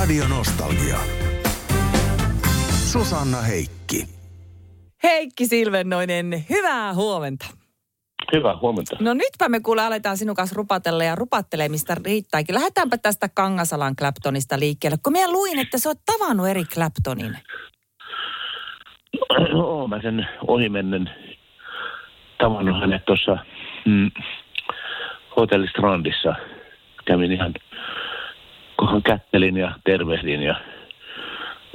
Radio Nostalgia. Susanna Heikki. Heikki Silvennoinen, hyvää huomenta. Hyvää huomenta. No nytpä me kuule aletaan sinun kanssa rupatella ja rupattelemista riittääkin. Lähdetäänpä tästä Kangasalan kläptonista liikkeelle, kun minä luin, että sä oot tavannut eri kläptonin. No, mä sen ohimennen tavannut hänet tuossa hotellistrandissa. Kävin ihan, kunhan kättelin ja tervehdin ja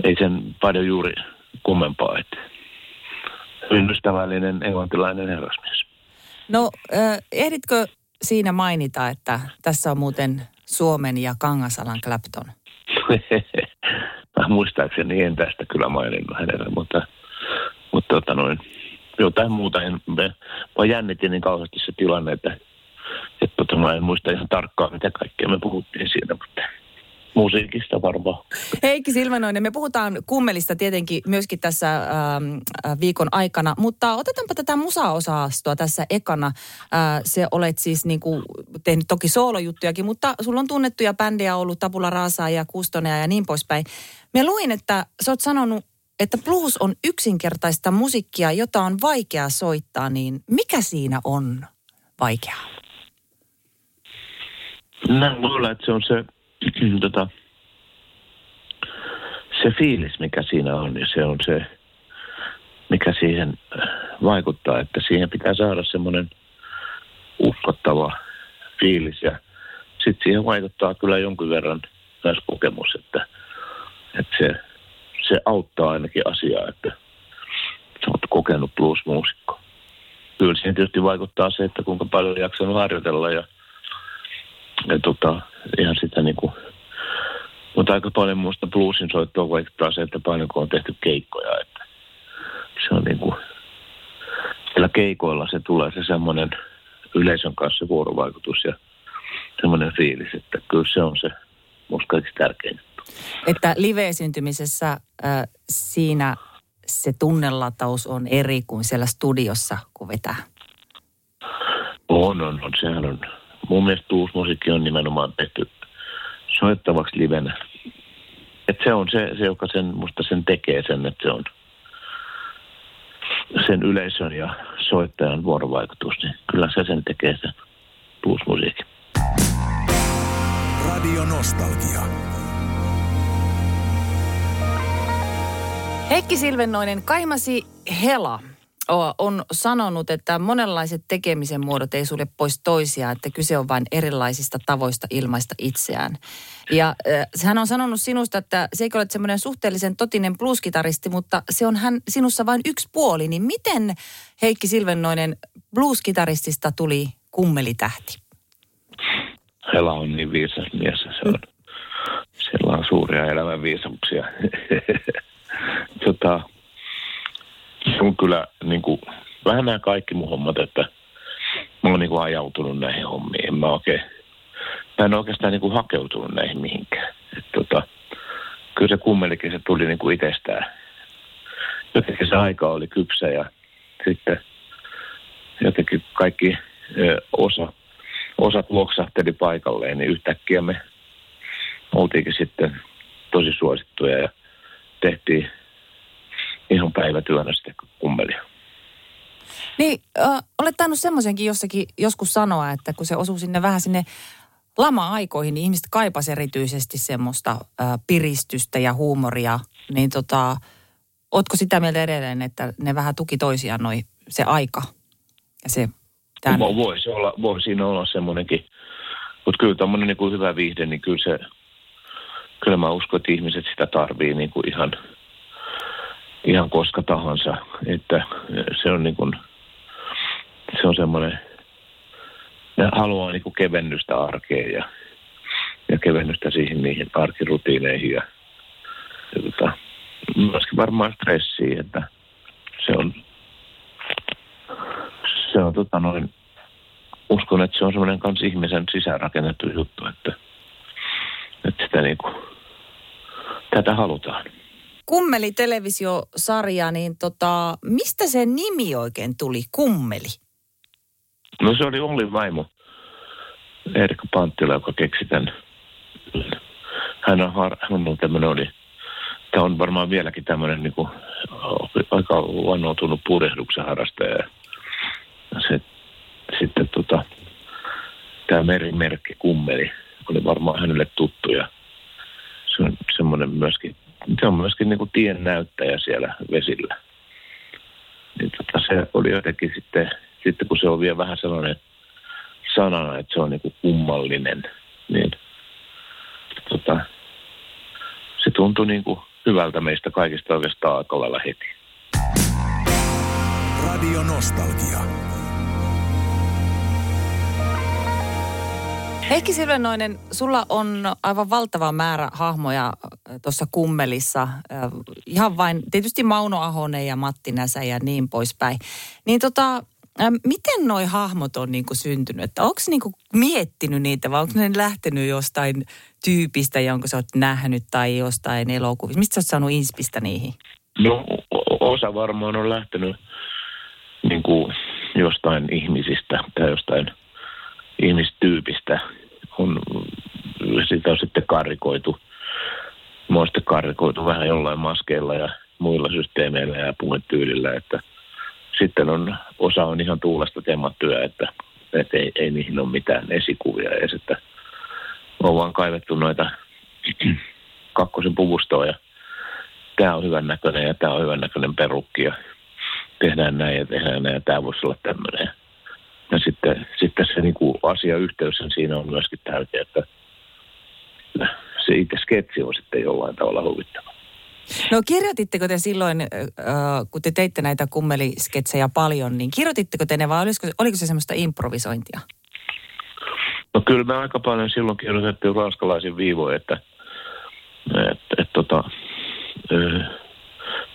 ei sen paljon juuri kummempaa. Hyvin ystävällinen englantilainen herrasmies. No, ehditkö siinä mainita, että tässä on muuten Suomen ja Kangasalan kläpton? Mä muistaakseni en tästä kyllä maininnut hänelle, mutta jotain muuta. Mä jännitin niin kauheasti se tilanne, että mä en muista ihan tarkkaan, mitä kaikkea me puhuttiin siitä, mutta musiikista varmaan. Heikki Silvennoinen, me puhutaan Kummelista tietenkin myöskin tässä viikon aikana, mutta otetaanpa tätä musa-osaastoa tässä ekana. Se olet siis niinku tehnyt toki soolojuttujakin, mutta sulla on tunnettuja bändejä ollut, Tabula Raasaaja ja Kustonen ja niin poispäin. Mä luin, että sä oot sanonut, että blues on yksinkertaista musiikkia, jota on vaikea soittaa, niin mikä siinä on vaikeaa? Mä luulen, että se on se fiilis, mikä siinä on, ja se on se, mikä siihen vaikuttaa, että siihen pitää saada semmoinen uskottava fiilis, ja sitten siihen vaikuttaa kyllä jonkin verran myös kokemus, että se auttaa ainakin asiaa, että sä oot kokenut blues-muusikko. Kyllä siihen tietysti vaikuttaa se, että kuinka paljon jaksanut harjoitella ja ihan sitä niinku, mutta aika paljon muista bluesin soittoa vaikuttaa se, että paljonko on tehty keikkoja, että se on niinku, sillä keikoilla se tulee se semmoinen yleisön kanssa vuorovaikutus ja semmoinen fiilis, että kyllä se on se musta kaikista tärkein. Että live-esiintymisessä siinä se tunnelataus on eri kuin siellä studiossa, kun vetää? On, sehän on. Mun mielestä uusi musiikki on nimenomaan tehty soittavaksi livenä. Että se on se joka musta sen tekee sen, että se on sen yleisön ja soittajan vuorovaikutus. Niin kyllä se sen tekee sen uusi musiikki. Radio Nostalgia. Heikki Silvennoinen, kaimasi Hela on sanonut, että monenlaiset tekemisen muodot ei sulje pois toisiaan, että kyse on vain erilaisista tavoista ilmaista itseään. Ja hän on sanonut sinusta, että se eikö ole semmoinen suhteellisen totinen blueskitaristi, mutta se on hän sinussa vain yksi puoli. Niin miten Heikki Silvennoinen blueskitaristista tuli kummelitähti? Hela on niin viisas mies. Siellä on suuria elämän viisauksia. Se on kyllä niin kuin, vähän nämä kaikki mun hommat, että mä oon niin kuin ajautunut näihin hommiin. Mä en oikeastaan niin kuin hakeutunut näihin mihinkään. Kyllä se kummelikin se tuli niin kuin itsestään. Jotenkin se aika oli kypsä ja sitten jotenkin kaikki osat loksahteli paikalleen, niin yhtäkkiä me oltiinkin sitten tosi suosittuja ja tehtiin ihan päivätyönä sitten Kummelia. Niin, olet tainnut semmoisenkin jossakin joskus sanoa, että kun se osuu sinne vähän sinne lama-aikoihin, niin ihmiset kaipasi erityisesti semmoista piristystä ja huumoria. Niin ootko sitä mieltä edelleen, että ne vähän tuki toisiaan se aika ja se tämän? Voi siinä olla semmoinenkin. Mutta kyllä tämmöinen niin kuin hyvä viihde, niin kyllä mä uskon, että ihmiset sitä tarvii niin kuin ihan koska tahansa, että se on niin kuin, se on semmoinen, ne haluaa niin kuin kevennystä arkeen ja kevennystä siihen niihin arkirutiineihin ja myöskin varmaan stressiä, että se on uskon, että se on semmoinen kans ihmisen sisäänrakennettu juttu, että sitä niin kuin, tätä halutaan. Kummeli-televisiosarja, niin mistä se nimi oikein tuli, Kummeli? No se oli Ollin vaimo, Erkka Panttila, joka keksi tämän. Tämä on varmaan vieläkin tämmöinen niin kuin aika vannoutunut purehduksen harrastaja. Sitten tämä merimerkki Kummeli oli varmaan hänelle tuttu ja se on semmoinen myöskin, se on myöskin niin kuin tiennäyttäjä siellä vesillä. Niin se oli jotenkin sitten kun se on vielä vähän sellainen sanana, että se on niin kuin kummallinen, niin se tuntui niin kuin hyvältä meistä kaikista oikeastaan aika lailla heti. Radio Nostalgia. Heikki Silvennoinen, sulla on aivan valtava määrä hahmoja tuossa Kummelissa. Ihan vain tietysti Mauno Ahonen ja Matti Nässä ja niin poispäin. Niin miten noi hahmot on niinku syntynyt? Onko niinku miettinyt niitä vai onko ne lähtenyt jostain tyypistä, jonka sä oot nähnyt tai jostain elokuvista? Mistä sä oot saanut inspistä niihin? No osa varmaan on lähtenyt niinku jostain ihmisistä tai jostain ihmistyypistä. Sitä on sitten karikoitu. Mä oon sitten karikoitu vähän jollain maskeilla ja muilla systeemeillä ja puhetyylillä, että sitten on, osa on ihan tuulesta temmattuja, että ei niihin ole mitään esikuvia. Ja sitten on vaan kaivettu noita kakkosen puvustoa ja tämä on hyvän näköinen ja tämä on hyvän näköinen perukki ja tehdään näin ja tehdään näin ja tämä voisi olla tämmöinen. Ja sitten se niinku asiayhteys siinä on myöskin täyteen, että se itse sketsi on sitten jollain tavalla huvittava. No kirjoititteko te silloin, kun te teitte näitä kummelisketsejä paljon, niin kirjoititteko te ne vai oliko se semmoista improvisointia? No kyllä me aika paljon silloin kirjoitettiin ranskalaisen viivoin,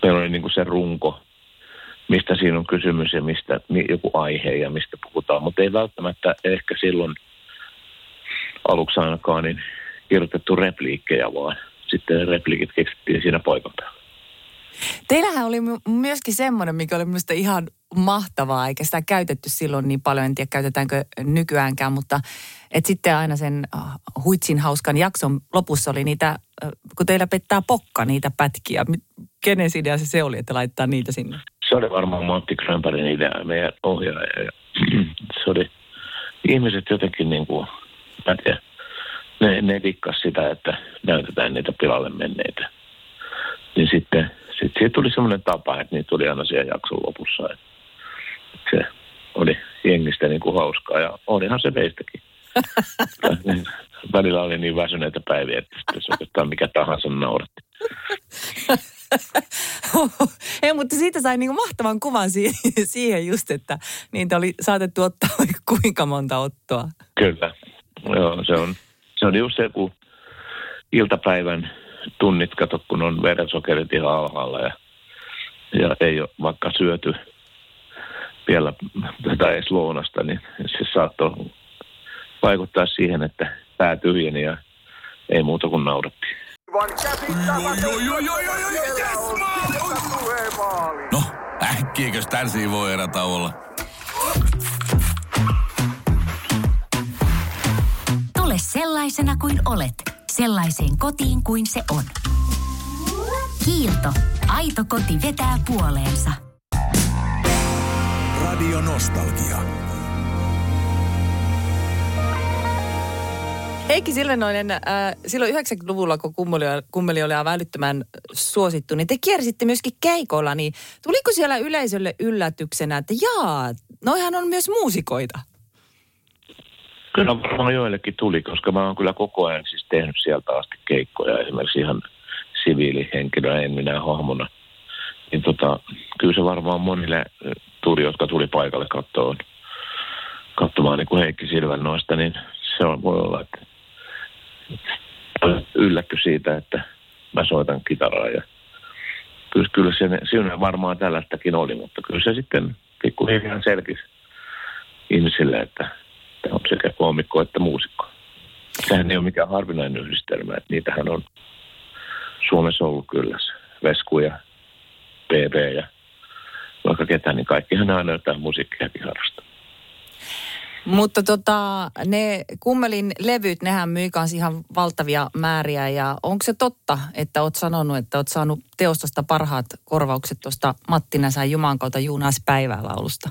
meillä oli niinku se runko, mistä siinä on kysymys ja mistä joku aihe ja mistä puhutaan, mutta ei välttämättä ehkä silloin aluksi ainakaan niin kirjoitettu repliikkejä vaan. Sitten repliikit keksittiin siinä paikan päällä. Teillähän oli myöskin semmoinen, mikä oli minusta ihan mahtavaa, eikä sitä käytetty silloin niin paljon, en tiedä käytetäänkö nykyäänkään, mutta et sitten aina sen huitsin hauskan jakson lopussa oli niitä, kun teillä pettää pokka niitä pätkiä, kenen idea se oli, että laittaa niitä sinne? Se oli varmaan Matti Gramparin idea, meidän ohjaaja. Ja se oli ihmiset jotenkin niin kuin, mä tiedän. Ne tikkas sitä, että näytetään niitä pilalle menneitä. Niin sitten siitä tuli semmoinen tapa, että niitä tuli aina siellä jakson lopussa. Se oli jengistä niin kuin hauskaa ja olihan se meistäkin. Välillä oli niin väsyneitä päiviä, että sitten se oikeastaan mikä tahansa nauratti. Ei, mutta siitä sai niinku mahtavan kuvan siihen just, että niitä oli saatettu ottaa kuinka monta ottoa. Kyllä, joo se on just se, kun iltapäivän tunnit, kato, kun on verensokerit ihan alhaalla ja ei ole vaikka syöty vielä tätä edes lounasta, niin se saattoi vaikuttaa siihen, että pää tyhjeni ja ei muuta kuin naurattiin. No, äkkiäkös tän voi erätauolla? Ole sellaisena kuin olet, sellaiseen kotiin kuin se on. Kiilto. Aito koti vetää puoleensa. Radio Nostalgia. Heikki Silvennoinen, silloin 90-luvulla, kun Kummeli oli välyttömän suosittu, niin te kiersitte myöskin keikolla, niin tuliko siellä yleisölle yllätyksenä, että jaa, noihan on myös muusikoita? Kyllä varmaan joillekin tuli, koska mä oon kyllä koko ajan siis tehnyt sieltä asti keikkoja, esimerkiksi ihan siviilihenkilöä, en minä hahmona. Niin kyllä se varmaan monille tuli, jotka tuli paikalle katsomaan niin kuin Heikki Silvennoista, niin se on, voi olla, että yllätty siitä, että mä soitan kitaraa. Ja kyllä siinä varmaan tällaistakin oli, mutta kyllä se sitten pikkuhiljaa selkisi ihmisille, että on sekä koomikko että muusikko. Sehän ei ole mikään harvinainen yhdistelmä, että niitähän on Suomessa ollut kyllä. Vesku ja PP ja vaikka ketä, niin kaikkihan aina jotain musiikkiakin harrastaa. Mutta ne Kummelin levyt, nehän myy kanssa ihan valtavia määriä. Ja onko se totta, että oot sanonut, että oot saanut teostosta parhaat korvaukset tuosta Matti Näsän Jumalan kautta Juunas päivää -laulusta?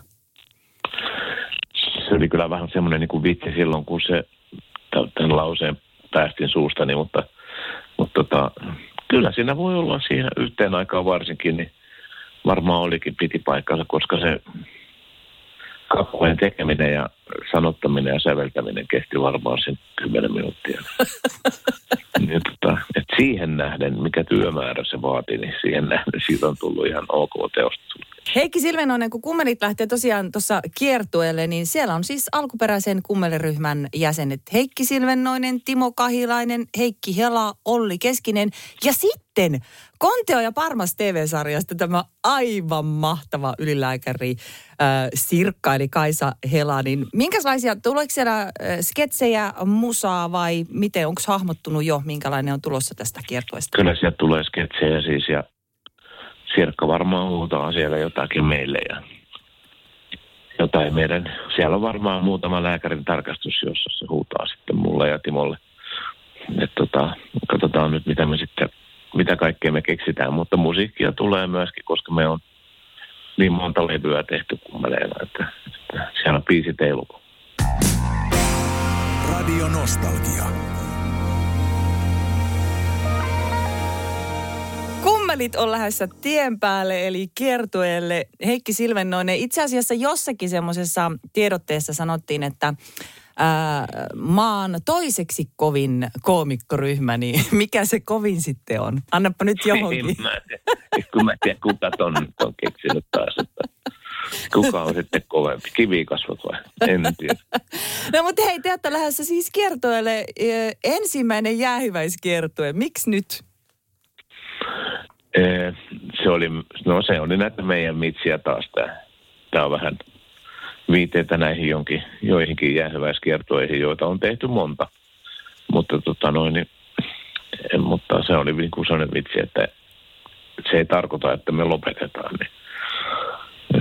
Se oli kyllä vähän semmoinen niin kuin vitsi silloin, kun se tämän lauseen päästin suustani, mutta kyllä siinä voi olla siinä yhteen aikaan varsinkin, niin varmaan olikin piti paikkansa, koska se kappaleen tekeminen ja sanottaminen ja säveltäminen kesti varmaan sen 10 minuuttia. Niin, et siihen nähden, mikä työmäärä se vaati, niin siihen nähden siitä on tullut ihan ok teostus. Heikki Silvennoinen, kun Kummelit lähtee tosiaan tuossa kiertueelle, niin siellä on siis alkuperäisen Kummeliryhmän jäsenet. Heikki Silvennoinen, Timo Kahilainen, Heikki Hela, Olli Keskinen ja sitten Konteo ja Parmas TV-sarjasta tämä aivan mahtava ylilääkäri Sirkka eli Kaisa Hela. Niin minkälaisia, tuleeko siellä sketsejä, musaa vai miten, onko hahmottunut jo, minkälainen on tulossa tästä kiertueesta? Kyllä siellä tulee sketsejä siis ja Sirkka varmaan huutaa siellä jotakin meille ja jotain meidän. Siellä on varmaan muutama lääkärin tarkastus, jossa se huutaa sitten mulle ja Timolle. Et katsotaan nyt, mitä me sitten, mitä kaikkea me keksitään. Mutta musiikkia tulee myöskin, koska me on niin monta levyä tehty Kummeleilla, että siellä on biisit ei luku. Radio Nostalgia. Kummelit on lähdössä tien päälle eli kiertueelle. Heikki Silvennoinen, itse asiassa jossakin semmoisessa tiedotteessa sanottiin, että maan toiseksi kovin koomikkoryhmä, niin mikä se kovin sitten on? Annappa nyt johonkin. Kun mä tiedän, kuka ton keksinyt taas, että kuka on sitten kovempi? Kivikasvot vai? En tiedä. No mutta hei, te olette lähdössä siis kiertueelle. Ensimmäinen jäähyväiskiertue. Miksi nyt? Se oli näitä meidän mitsiä taas tämä. Tämä on vähän viiteitä näihin joihinkin jäähyväiskiertoihin, joita on tehty monta. Mutta se oli niin kuin sellainen vitsi, että se ei tarkoita, että me lopetetaan. Niin,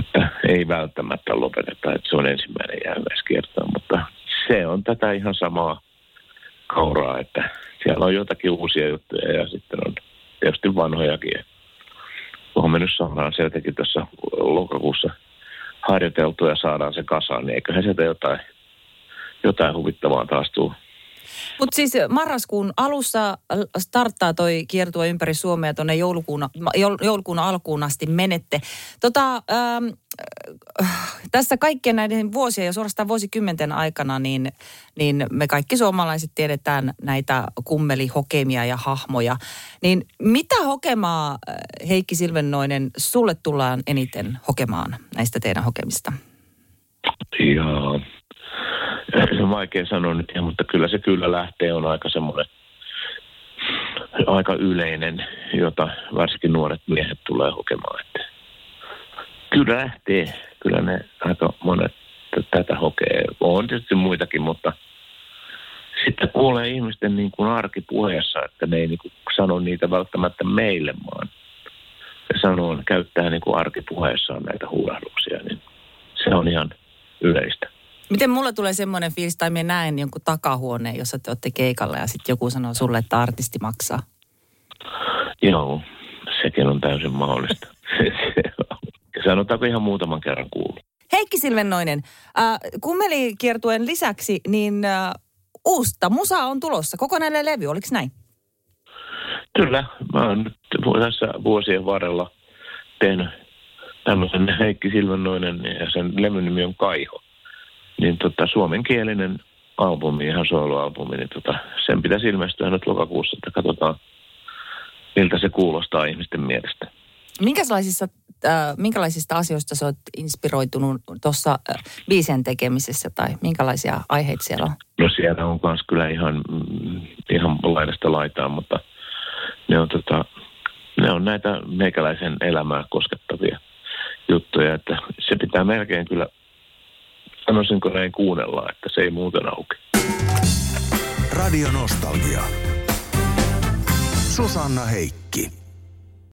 että ei välttämättä lopeteta, että se on ensimmäinen jäähyväiskierto. Mutta se on tätä ihan samaa kauraa, että siellä on jotakin uusia juttuja ja sitten on tietysti vanhojakin. Kun me nyt saadaan sieltäkin tässä lokakuussa harjoiteltu ja saadaan se kasaan, niin eiköhän sieltä jotain huvittavaa taas tule. Mutta siis marraskuun alussa starttaa toi kiertue ympäri Suomea tuonne joulukuun alkuun asti menette. Tässä kaikkien näiden vuosien ja suorastaan vuosikymmenten aikana, niin me kaikki suomalaiset tiedetään näitä Kummelihokemia ja hahmoja. Niin mitä hokemaa, Heikki Silvennoinen, sulle tullaan eniten hokemaan näistä teidän hokemista? Joo. Se on vaikea sanoa nyt, mutta kyllä se kyllä lähtee on aika semmoinen, aika yleinen, jota varsinkin nuoret miehet tulee hokemaan. Että kyllä lähtee, kyllä ne aika monet tätä hokee. On tietysti muitakin, mutta sitten kuulee ihmisten niin kuin arkipuheessa, että ne ei niin kuin sano niitä välttämättä meille, vaan sanoo, käyttää niin kuin arkipuheessaan näitä huulahduksia, niin se on ihan yleistä. Miten mulla tulee semmoinen fiilis, tai minä näen jonkun takahuoneen, jossa te olette keikalla, ja sitten joku sanoo sulle, että artisti maksaa? Joo, sekin on täysin mahdollista. Sanotaanko ihan muutaman kerran kuuluu. Heikki Silvennoinen, Kummelikiertueen lisäksi, niin uusta musaa on tulossa. Kokonainen levy, oliko näin? Kyllä, mä oon nyt tässä vuosien varrella tehnyt tämmöisen Heikki Silvennoinen, ja sen levyn nimi on Kaiho. Niin suomenkielinen albumi, ihan sooloalbumi, niin sen pitäisi ilmestyä nyt lokakuussa, että katsotaan, miltä se kuulostaa ihmisten mielestä. Minkälaisista asioista sä oot inspiroitunut tuossa biisen tekemisessä, tai minkälaisia aiheita siellä on? No siellä on myös kyllä ihan laidasta laitaan, mutta ne on näitä meikäläisen elämää koskettavia juttuja, että se pitää melkein kyllä. Sanoisinko näin, kuunnellaan, että se ei muuten auki. Radio Nostalgia. Susanna Heikki.